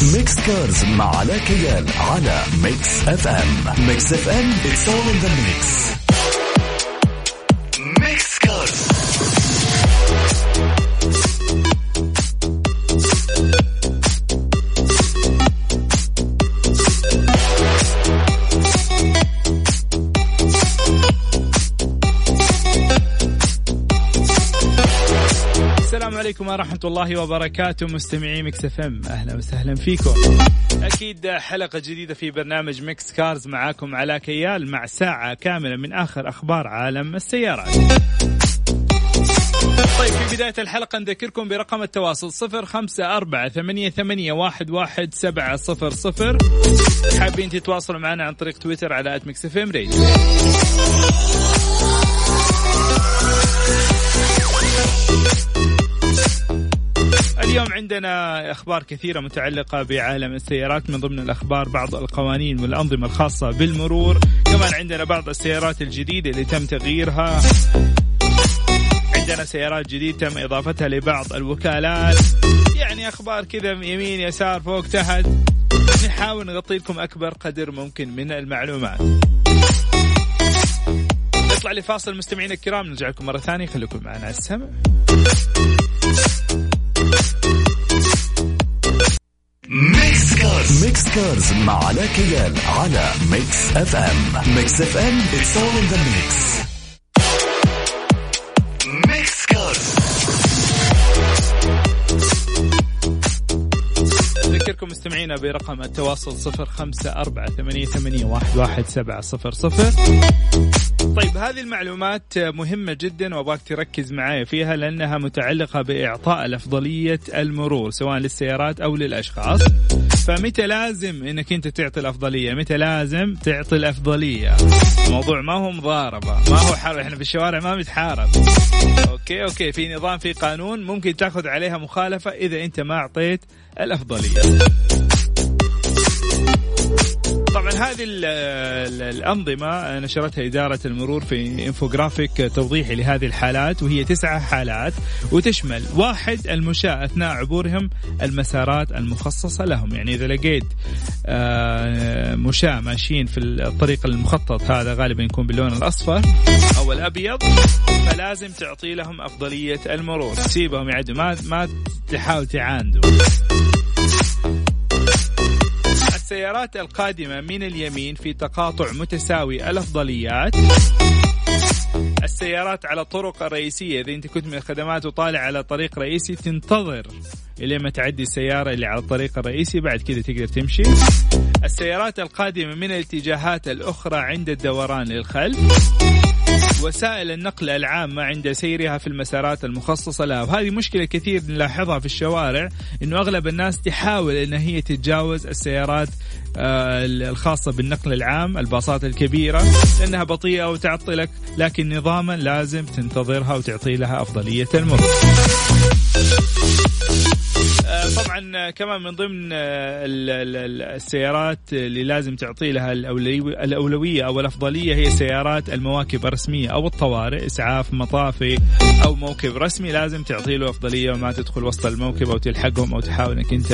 Mix Cars مع علاء كيال على Mix FM. Mix FM, it's all in the mix. Mix Cars. عليكم ورحمة الله وبركاته مستمعي ميكس اف ام, أهلا وسهلا فيكم. أكيد حلقة جديدة في برنامج ميكس كارز معاكم علاء كيال, مع ساعة كاملة من آخر أخبار عالم السيارات. طيب, في بداية الحلقة نذكركم برقم التواصل 0548811700. حابين تتواصلوا معنا عن طريق تويتر على @ميكس اف ام راديو. اليوم عندنا أخبار كثيرة متعلقة بعالم السيارات, من ضمن الأخبار بعض القوانين والأنظمة الخاصة بالمرور, كمان عندنا بعض السيارات الجديدة اللي تم تغييرها, عندنا سيارات جديدة تم إضافتها لبعض الوكالات, يعني أخبار كذا يمين يسار فوق تحت, نحاول نغطي لكم أكبر قدر ممكن من المعلومات. نطلع لفاصل مستمعين الكرام, نرجع لكم مرة ثانية, خليكم معنا على السمع. Mix Cars مع علاء كيال على Mix FM. Mix FM, it's all in the mix. Mix Cars. أذكركم مستمعينا برقم التواصل 0548811700. طيب, هذه المعلومات مهمة جدا وأبغاك تركز معايا فيها, لأنها متعلقة بإعطاء الأفضلية المرور سواء للسيارات أو للأشخاص. فمتى لازم إنك أنت تعطي الأفضلية, متى لازم تعطي الأفضلية. الموضوع ما هو مضاربة, ما هو حرب, إحنا في الشوارع ما بنتحارب. أوكي, في نظام, في قانون, ممكن تأخذ عليها مخالفة إذا أنت ما أعطيت الأفضلية. طبعا هذه الأنظمة نشرتها إدارة المرور في إنفوغرافيك توضيحي لهذه الحالات, وهي 9 حالات, وتشمل 1 المشاة أثناء عبورهم المسارات المخصصة لهم. يعني إذا لقيت مشاة ماشيين في الطريق المخطط, هذا غالبا يكون باللون الأصفر أو الأبيض, فلازم تعطي لهم أفضلية المرور, تسيبهم يعدوا, ما تحاول تعاندوا. السيارات القادمة من اليمين في تقاطع متساوي الأفضليات. السيارات على الطرق الرئيسية, إذا أنت كنت من الخدمات وطالع على طريق رئيسي, تنتظر إلى ما تعدي السيارة اللي على الطريق الرئيسي, بعد كده تقدر تمشي. السيارات القادمة من الاتجاهات الأخرى عند الدوران للخلف. وسائل النقل العامة عند سيرها في المسارات المخصصة لها. وهذه مشكلة كثير نلاحظها في الشوارع, إنه أغلب الناس تحاول إن هي تتجاوز السيارات الخاصة بالنقل العام, الباصات الكبيرة, لأنها بطيئة وتعطلك, لكن نظاما لازم تنتظرها وتعطي لها أفضلية المرور. طبعا كمان من ضمن السيارات اللي لازم تعطي لها الأولوية أو الأفضلية هي سيارات المواكب الرسمية أو الطوارئ. إسعاف, مطافي أو موكب رسمي لازم تعطي له أفضلية, وما تدخل وسط الموكب أو تلحقهم أو تحاول أنك أنت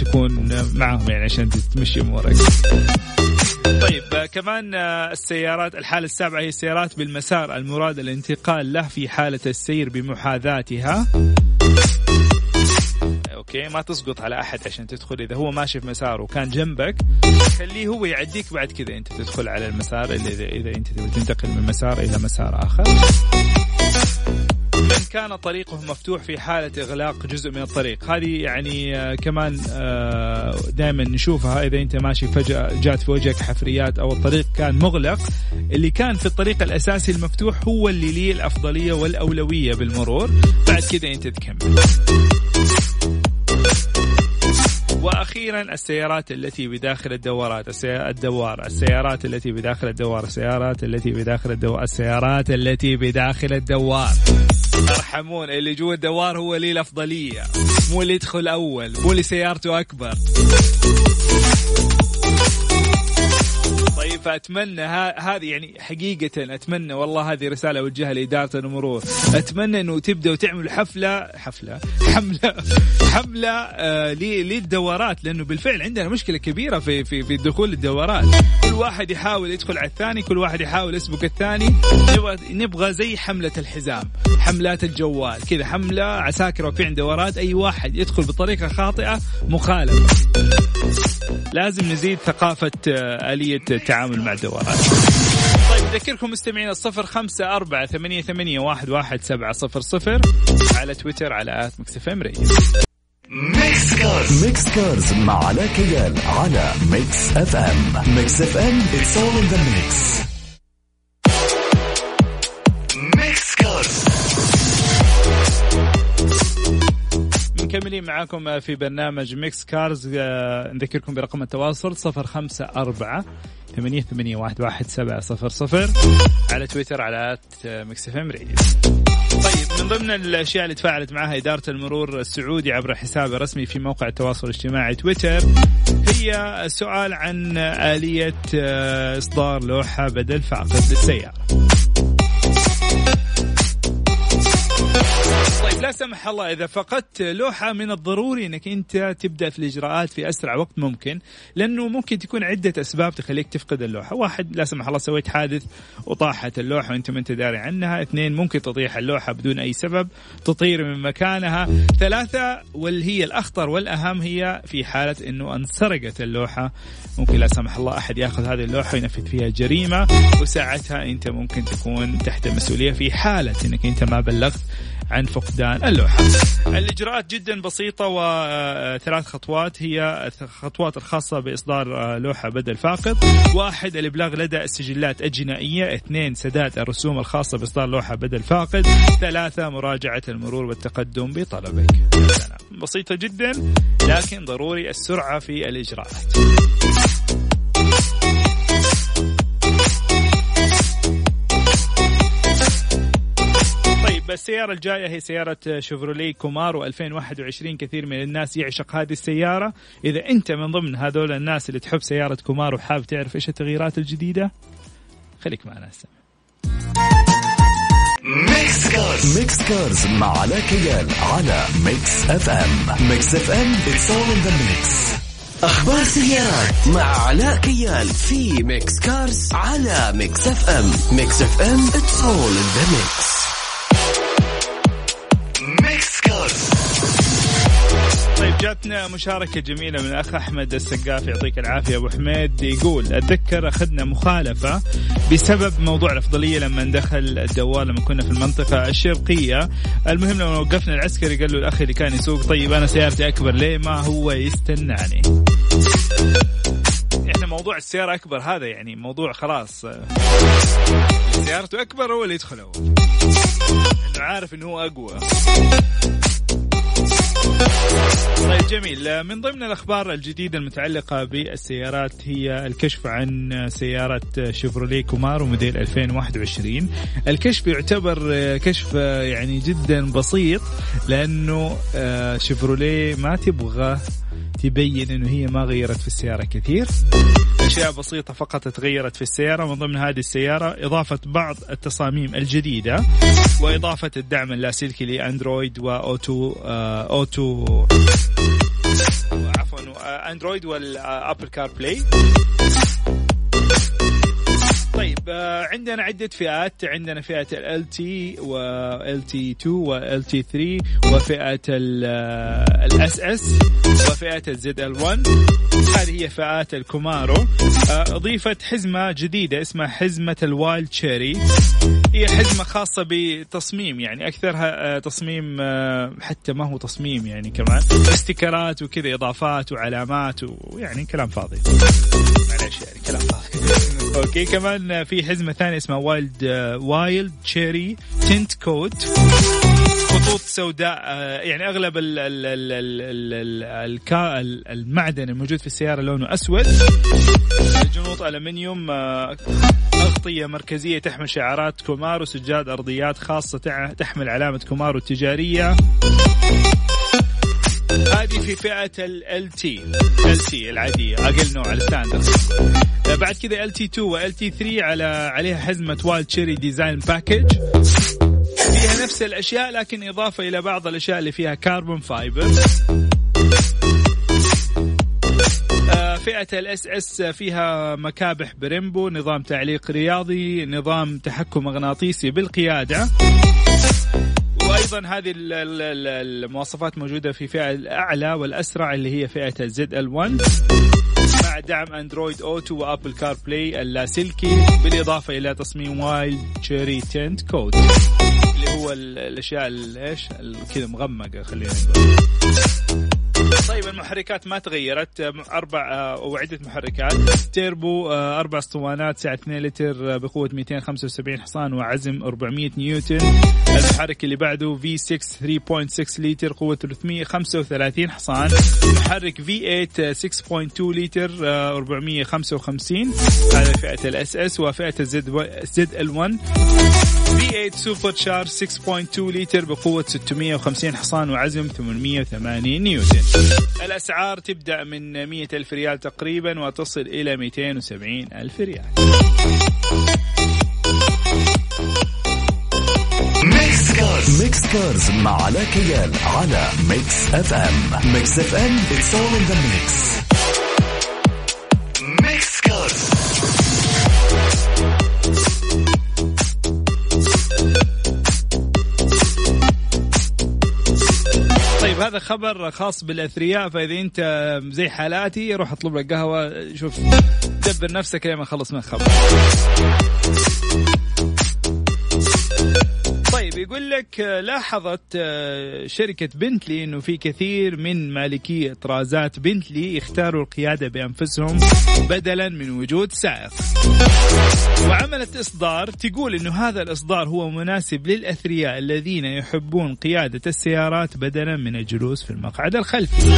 تكون معهم, يعني عشان تمشي أمورك. طيب, كمان السيارات, الحالة 7 هي السيارات بالمسار المراد الانتقال له في حالة السير بمحاذاتها. اوكي, ما تسقط على احد عشان تدخل. اذا هو ماشي في مساره وكان جنبك, خليه هو يعديك, بعد كذا انت تدخل على المسار اللي اذا انت تبي تنتقل من مسار الى مسار اخر. من كان طريقه مفتوح في حالة إغلاق جزء من الطريق, هذه يعني كمان دائما نشوفها. إذا أنت ماشي فجأة جات في وجهك حفريات أو الطريق كان مغلق, اللي كان في الطريق الأساسي المفتوح هو اللي ليه الأفضلية والأولوية بالمرور, بعد كده أنت تكمل. وأخيرا السيارات التي بداخل الدورات, السيارات التي بداخل الدوار, السيارات التي بداخل الدوار. ارحمون, اللي جوا الدوار هو ليه الأفضلية, مو اللي يدخل أول, مو اللي سيارته أكبر. يعني فأتمنى هذه يعني حقيقة أتمنى والله هذه رسالة وجهها لإدارة المرور. أتمنى أنه تبدأ وتعمل حملة للدورات، لأنه بالفعل عندنا مشكلة كبيرة في دخول الدورات. كل واحد يحاول يدخل على الثاني، كل واحد يحاول يسبق الثاني. نبغى زي حملة الحزام، حملات الجوال كذا، حملة عساكر واقفين دورات، أي واحد يدخل بطريقة خاطئة مخالفة. لازم نزيد ثقافة آلية التعامل مع الدورات. طيب أذكركم مستمعين 0548811700 على تويتر على @mixfmradio. Mix Cars مع علاء كيال على Mix FM. Mix FM it's all in the mix. Mix Cars مكملين معاكم في برنامج ميكس كارز. نذكركم برقم التواصل 0548811700 على تويتر على @mixfmradio. طيب من ضمن الأشياء اللي تفاعلت معها إدارة المرور السعودي عبر حسابه الرسمي في موقع التواصل الاجتماعي تويتر هي سؤال عن آلية إصدار لوحة بدل فاقد للسيارة. لا سمح الله إذا فقدت لوحة من الضروري أنك أنت تبدأ في الإجراءات في أسرع وقت ممكن، لأنه ممكن تكون عدة أسباب تخليك تفقد اللوحة. واحد، لا سمح الله سويت حادث وطاحت اللوحة وأنت ما أنت داري عنها. اثنين، ممكن تطيح اللوحة بدون أي سبب، تطير من مكانها. ثلاثة، والهي الأخطر والأهم، هي في حالة أنه انسرقت اللوحة، ممكن لا سمح الله أحد يأخذ هذه اللوحة وينفذ فيها جريمة، وساعتها أنت ممكن تكون تحت المسؤولية في حالة أنك أنت ما بلغت عن فقدان اللوحة. الإجراءات جدا بسيطة، وثلاث خطوات هي الخطوات الخاصة بإصدار لوحة بدل فاقد. واحد، الإبلاغ لدى السجلات الجنائية. اثنين، سداد الرسوم الخاصة بإصدار لوحة بدل فاقد. ثلاثة، مراجعة المرور والتقدم بطلبك. بسيطة جدا، لكن ضروري السرعة في الإجراءات. السيارة الجاية هي سيارة شيفروليه كومارو 2021. كثير من الناس يعشق هذه السيارة. إذا أنت من ضمن هذول الناس اللي تحب سيارة كومارو، حاب تعرف إيش التغييرات الجديدة، خليك معنا هسه. Mix Cars مع علاء كيال على Mix FM. Mix FM it's all in the mix. أخبار سيارات مع علاء كيال في Mix Cars على Mix FM. Mix FM it's all in the mix. طيب جاتنا مشاركة جميلة من الأخ أحمد السقاف، يعطيك العافية أبو حميد. يقول أتذكر أخذنا مخالفة بسبب موضوع الأفضلية لما ندخل الدوال لما كنا في المنطقة الشرقية. المهم لما وقفنا العسكري قال له الأخ اللي كان يسوق طيب أنا سيارتي أكبر، ليه ما هو يستناني؟ إحنا موضوع السيارة أكبر هذا يعني موضوع خلاص، سيارته أكبر هو اللي يدخل أول، إنه عارف إنه هو أقوى. طيب جميل. من ضمن الأخبار الجديدة المتعلقة بالسيارات هي الكشف عن سيارة شيفروليه كومارو موديل 2021. الكشف يعتبر كشف يعني جدا بسيط، لأنه شيفروليه ما تبغى تبين أنه هي ما غيرت في السيارة كثير، أشياء بسيطة فقط تغيرت في السيارة. من ضمن هذه السيارة إضافة بعض التصاميم الجديدة، وإضافة الدعم اللاسلكي لأندرويد وأوتو أندرويد والأبل كار بلاي. طيب عندنا عدة فئات، عندنا فئة ال LT و LT2 و LT3 وفئة ال SS وفئة ال ZL1. هذه هي فئات الكومارو. أضيفت حزمة جديدة اسمها حزمة الوايلد تشيري، هي حزمة خاصة بتصميم يعني أكثرها تصميم، حتى ما هو تصميم يعني كمان استيكرات وكذا، إضافات وعلامات ويعني كلام فاضي، معلش يعني كلام فاضي. اوكي، كمان في حزمة ثانية اسمها وايلد تشيري تنت كوت، خطوط سوداء يعني اغلب المعدن الموجود في السيارة لونه اسود، الجنوط ألمنيوم، أغطية مركزية تحمل شعارات كومارو، سجاد أرضيات خاصة تحمل علامة كومارو التجارية. هذه وفي فئة ال LT العادية أقل نوع الستاندرد. بعد كذا LT2 وLT3 عليها حزمة وايلد شيري ديزاين باكج، فيها نفس الأشياء لكن إضافة إلى بعض الأشياء اللي فيها كاربون فايبر. فئة الSS فيها مكابح بريمبو، نظام تعليق رياضي، نظام تحكم مغناطيسي بالقيادة، وأيضا هذه المواصفات موجودة في فئة الأعلى والأسرع اللي هي فئة ZL1 مع دعم أندرويد أوتو وأبل كار بلاي اللاسلكي، بالإضافة إلى تصميم وايلد تشيري تنت كود اللي هو الأشياء إيش كذا مغمقة. خلينا نقول طيب المحركات ما تغيرت، أربع أو عدة محركات، تيربو 4 اسطوانات، سعة 2 لتر بقوة 275 حصان وعزم 400 نيوتن. المحرك اللي بعده V6 3.6 لتر قوة 335 حصان، محرك V8 6.2 لتر 455 على فئة الSS. وفئة ZL1 V8 سوبر شارج 6.2 لتر بقوة 650 حصان وعزم 880 نيوتن. الأسعار تبدأ من 100,000 ريال تقريبا وتصل إلى 270,000 ريال. ميكس كارز مع علاء كيال على ميكس اف ام. ميكس اف ام it's all in the mix. ميكس كارز. طيب هذا خبر خاص بالأثرياء، فإذا أنت زي حالاتي روح اطلب لك قهوة، شوف دبر نفسك لما خلص من الخبر. طيب يقول لك لاحظت شركة بنتلي أنه في كثير من مالكي طرازات بنتلي يختاروا القيادة بأنفسهم بدلا من وجود سائق، وعملت إصدار تقول أنه هذا الإصدار هو مناسب للأثرياء الذين يحبون قيادة السيارات بدلا من الجلوس في المقعد الخلفي.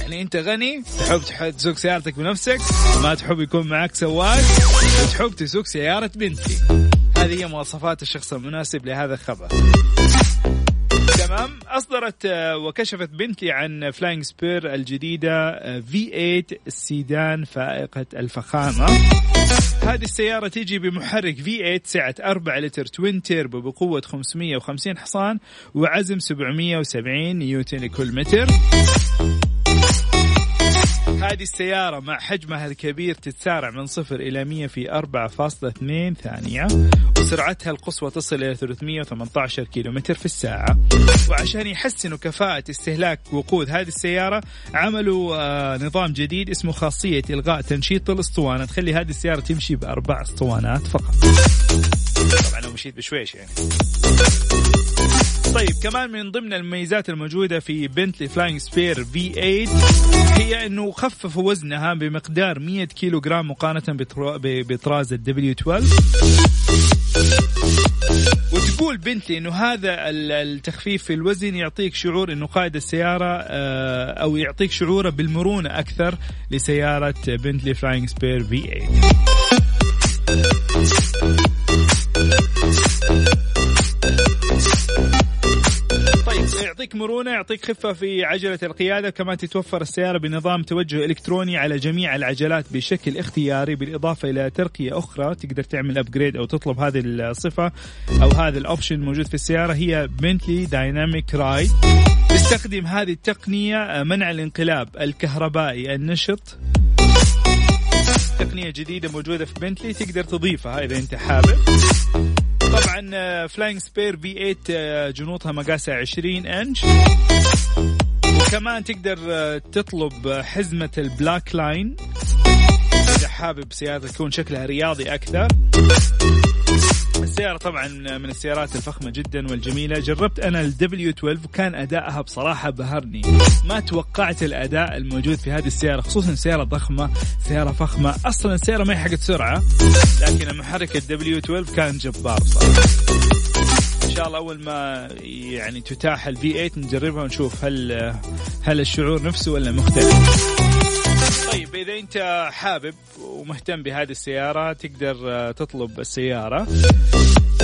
يعني أنت غني تحب تسوق سيارتك بنفسك، ما تحب يكون معك سواق، تحب تسوق سيارة بنتلي. هذه هي مواصفات الشخص المناسب لهذا الخبر. تمام. أصدرت وكشفت بنتلي عن فلاينج سبير الجديدة V8 السيدان فائقة الفخامة. هذه السيارة تيجي بمحرك V8 سعة 4 لتر توين تيربو بقوة 550 حصان وعزم 770 نيوتن لكل متر. هذه السيارة مع حجمها الكبير تتسارع من 0 إلى 100 في 4.2 ثانية، وسرعتها القصوى تصل إلى 318 كيلومتر في الساعة. وعشان يحسنوا كفاءة استهلاك وقود هذه السيارة عملوا نظام جديد اسمه خاصية إلغاء تنشيط الأسطوانة، تخلي هذه السيارة تمشي بأربع أسطوانات فقط، طبعا لو مشيت بشويش يعني. طيب كمان من ضمن المميزات الموجودة في بنتلي فلاينج سبير V8 هي أنه خفف وزنها بمقدار 100 كيلوغرام مقارنة بطراز W12. وتقول بنتلي أنه هذا التخفيف في الوزن يعطيك شعور أنه قائد السيارة أو يعطيك شعوره بالمرونة أكثر لسيارة بنتلي فلاينج سبير V8. يعطيك مرونة، يعطيك خفة في عجلة القيادة، كمان تتوفر السيارة بنظام توجه إلكتروني على جميع العجلات بشكل اختياري، بالإضافة إلى ترقية أخرى تقدر تعمل أبجريد أو تطلب هذه الصفة أو هذا الأوبشن موجود في السيارة، هي بنتلي دايناميك رايد. تستخدم هذه التقنية منع الانقلاب الكهربائي النشط، تقنية جديدة موجودة في بنتلي تقدر تضيفها إذا أنت حابب. طبعا فلاينج سبير V8 جنوطها مقاسها 20 إنش، وكمان تقدر تطلب حزمة البلاك لاين إذا حابب سيارة تكون شكلها رياضي أكثر. السيارة طبعا من السيارات الفخمة جدا والجميلة. جربت أنا ال W12 وكان أدائها بصراحة بهرني، ما توقعت الأداء الموجود في هذه السيارة، خصوصا سيارة ضخمة، سيارة فخمة، أصلا السيارة ما هي حقت سرعة، لكن المحرك ال W12 كان جبار بصراحة. إن شاء الله أول ما يعني تتاح ال V8 نجربها ونشوف هل الشعور نفسه ولا مختلف. طيب إذا أنت حابب ومهتم بهذه السيارة تقدر تطلب السيارة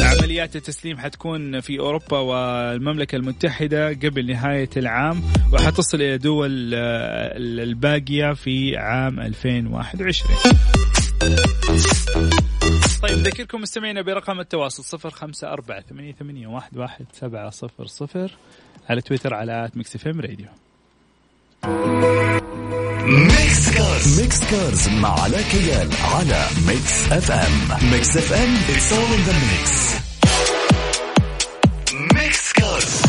عمليات التسليم حتكون في أوروبا والمملكة المتحدة قبل نهاية العام وحتصل إلى دول الباقية في عام 2021. طيب ذكركم مستمعينا برقم التواصل 0548811700 على تويتر على @mixfmradio. ميكس كارز، ميكس كارز مع علاء كيال على ميكس اف ام. ميكس اف ام it's all in the mix. ميكس كارز.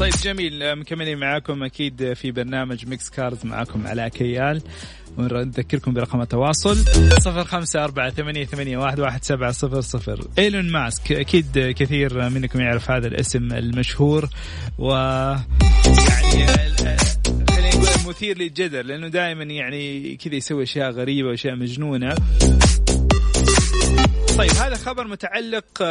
طيب جميل، مكملين معاكم اكيد في برنامج ميكس كارز، معاكم علاء كيال، ونذكركم برقم التواصل 0548811700. إيلون ماسك أكيد كثير منكم يعرف هذا الاسم المشهور و يعني خلينا نقول مثير للجدل، لأنه دائما يعني كذا يسوي أشياء غريبة وأشياء مجنونة. طيب هذا خبر متعلق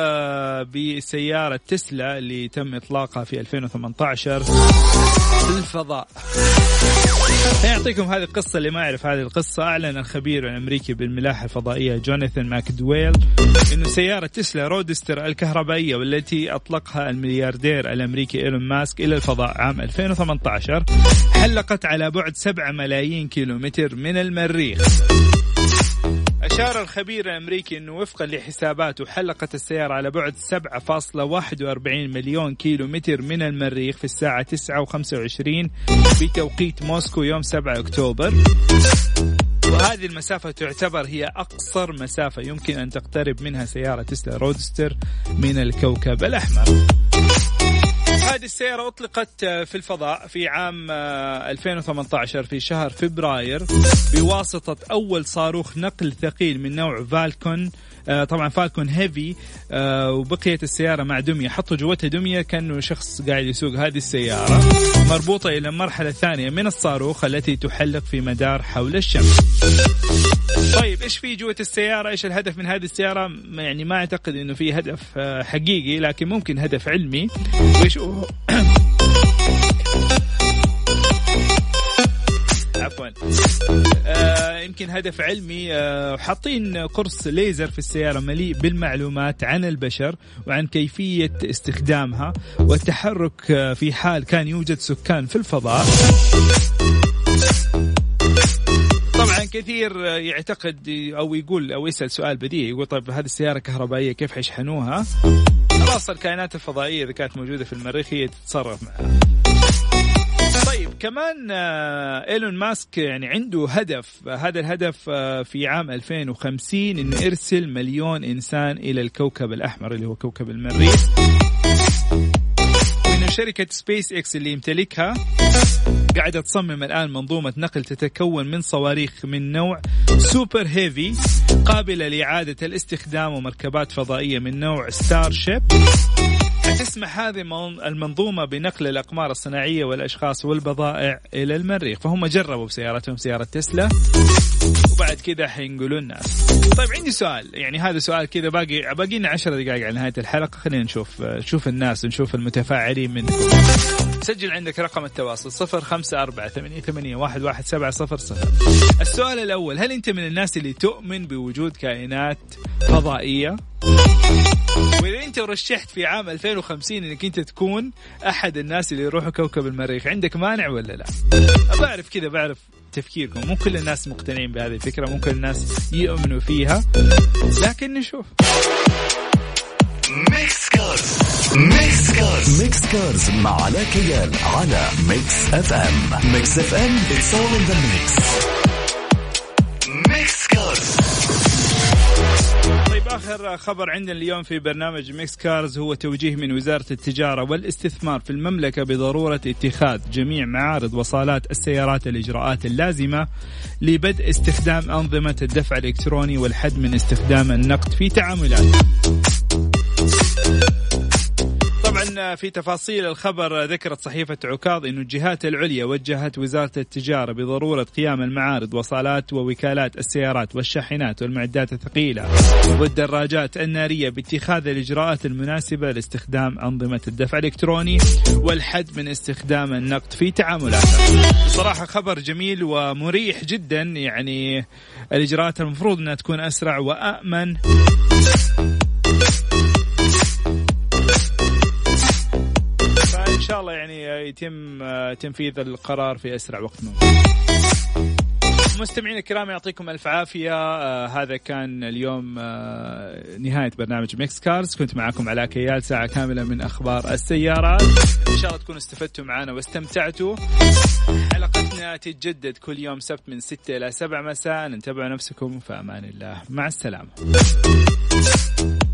بسيارة تسلا اللي تم إطلاقها في 2018 في الفضاء. سيعطيكم هذه القصة، اللي ما يعرف هذه القصة، أعلن الخبير الأمريكي بالملاحة الفضائية جوناثان ماكدويل أنه سيارة تسلا رودستر الكهربائية والتي أطلقها الملياردير الأمريكي إيلون ماسك إلى الفضاء عام 2018 حلقت على بعد 7 ملايين كيلومتر من المريخ. أشار الخبير الأمريكي أنه وفقا لحساباته حلقت السيارة على بعد 7.41 مليون كيلومتر من المريخ في الساعة 9:25 بتوقيت موسكو يوم 7 أكتوبر، وهذه المسافة تعتبر هي أقصر مسافة يمكن أن تقترب منها سيارة تسلا رودستر من الكوكب الأحمر. هذه السيارة أطلقت في الفضاء في عام 2018 في شهر فبراير بواسطة أول صاروخ نقل ثقيل من نوع فالكون، طبعا فالكون هيفي، وبقيت السيارة مع دمية، حطوا جوتها دمية كأنه شخص قاعد يسوق هذه السيارة، مربوطة إلى مرحلة ثانية من الصاروخ التي تحلق في مدار حول الشمس. طيب إيش في جوة السيارة؟ إيش الهدف من هذه السيارة؟ يعني ما أعتقد إنه في هدف حقيقي، لكن ممكن هدف علمي. وإيش يمكن هدف علمي. حاطين قرص ليزر في السيارة مليء بالمعلومات عن البشر وعن كيفية استخدامها والتحرك في حال كان يوجد سكان في الفضاء. طبعا كثير يعتقد أو يقول أو يسأل سؤال بديهي، يقول طيب هذه السيارة كهربائية كيف حيشحنوها؟ خلاص الكائنات الفضائية إذا كانت موجودة في المريخ هي تتصرف معها. طيب كمان إيلون ماسك يعني عنده هدف، هذا الهدف في عام 2050 إنه يرسل 1,000,000 إنسان إلى الكوكب الأحمر اللي هو كوكب المريخ. وإنه شركة سبيس إكس اللي يمتلكها قاعدة تصمم الآن منظومة نقل تتكون من صواريخ من نوع سوبر هيفي قابلة لإعادة الاستخدام ومركبات فضائية من نوع ستارشيب. تسمح هذه المنظومة بنقل الأقمار الصناعية والأشخاص والبضائع إلى المريخ. فهم جربوا بسيارتهم سيارة تسلا وبعد كذا حينقلوا الناس. طيب عندي سؤال، يعني هذا سؤال كذا، باقينا 10 دقائق على نهاية الحلقة، خلينا نشوف الناس ونشوف المتفاعلين منكم. سجل عندك رقم التواصل 0548811700. السؤال الأول، هل أنت من الناس اللي تؤمن بوجود كائنات فضائية؟ وإذا أنت رشحت في عام 2050 أنك أنت تكون أحد الناس اللي يروحوا كوكب المريخ، عندك مانع ولا لا؟ أعرف كذا، بعرف تفكيركم، مو كل الناس مقتنعين بهذه الفكرة، مو كل الناس يؤمنوا فيها، لكن نشوف. ميكس كارز، ميكس كارز، ميكس كارز مع علاء كيال على ميكس اف ام. ميكس اف ام it's all in the mix. ميكس كارز. طيب آخر خبر عندنا اليوم في برنامج ميكس كارز هو توجيه من وزارة التجارة والاستثمار في المملكة بضرورة اتخاذ جميع معارض وصالات السيارات الإجراءات اللازمة لبدء استخدام أنظمة الدفع الإلكتروني والحد من استخدام النقد في تعاملات. طبعا في تفاصيل الخبر ذكرت صحيفة عكاظ أن الجهات العليا وجهت وزارة التجارة بضرورة قيام المعارض وصالات ووكالات السيارات والشاحنات والمعدات الثقيلة والدراجات النارية باتخاذ الإجراءات المناسبة لاستخدام أنظمة الدفع الإلكتروني والحد من استخدام النقد في تعاملاتها. صراحة خبر جميل ومريح جدا، يعني الإجراءات المفروض أنها تكون أسرع وأأمن. فإن شاء الله يعني يتم تنفيذ القرار في أسرع وقت ممكن. مستمعين الكرام يعطيكم ألف عافية. هذا كان اليوم نهاية برنامج ميكس كارز. كنت معكم على كيال ساعة كاملة من أخبار السيارات. إن شاء الله تكونوا استفدتوا معنا واستمتعتوا. حلقتنا تتجدد كل يوم سبت من 6 إلى 7 مساء. نتابع نفسكم، فأمان الله، مع السلامة.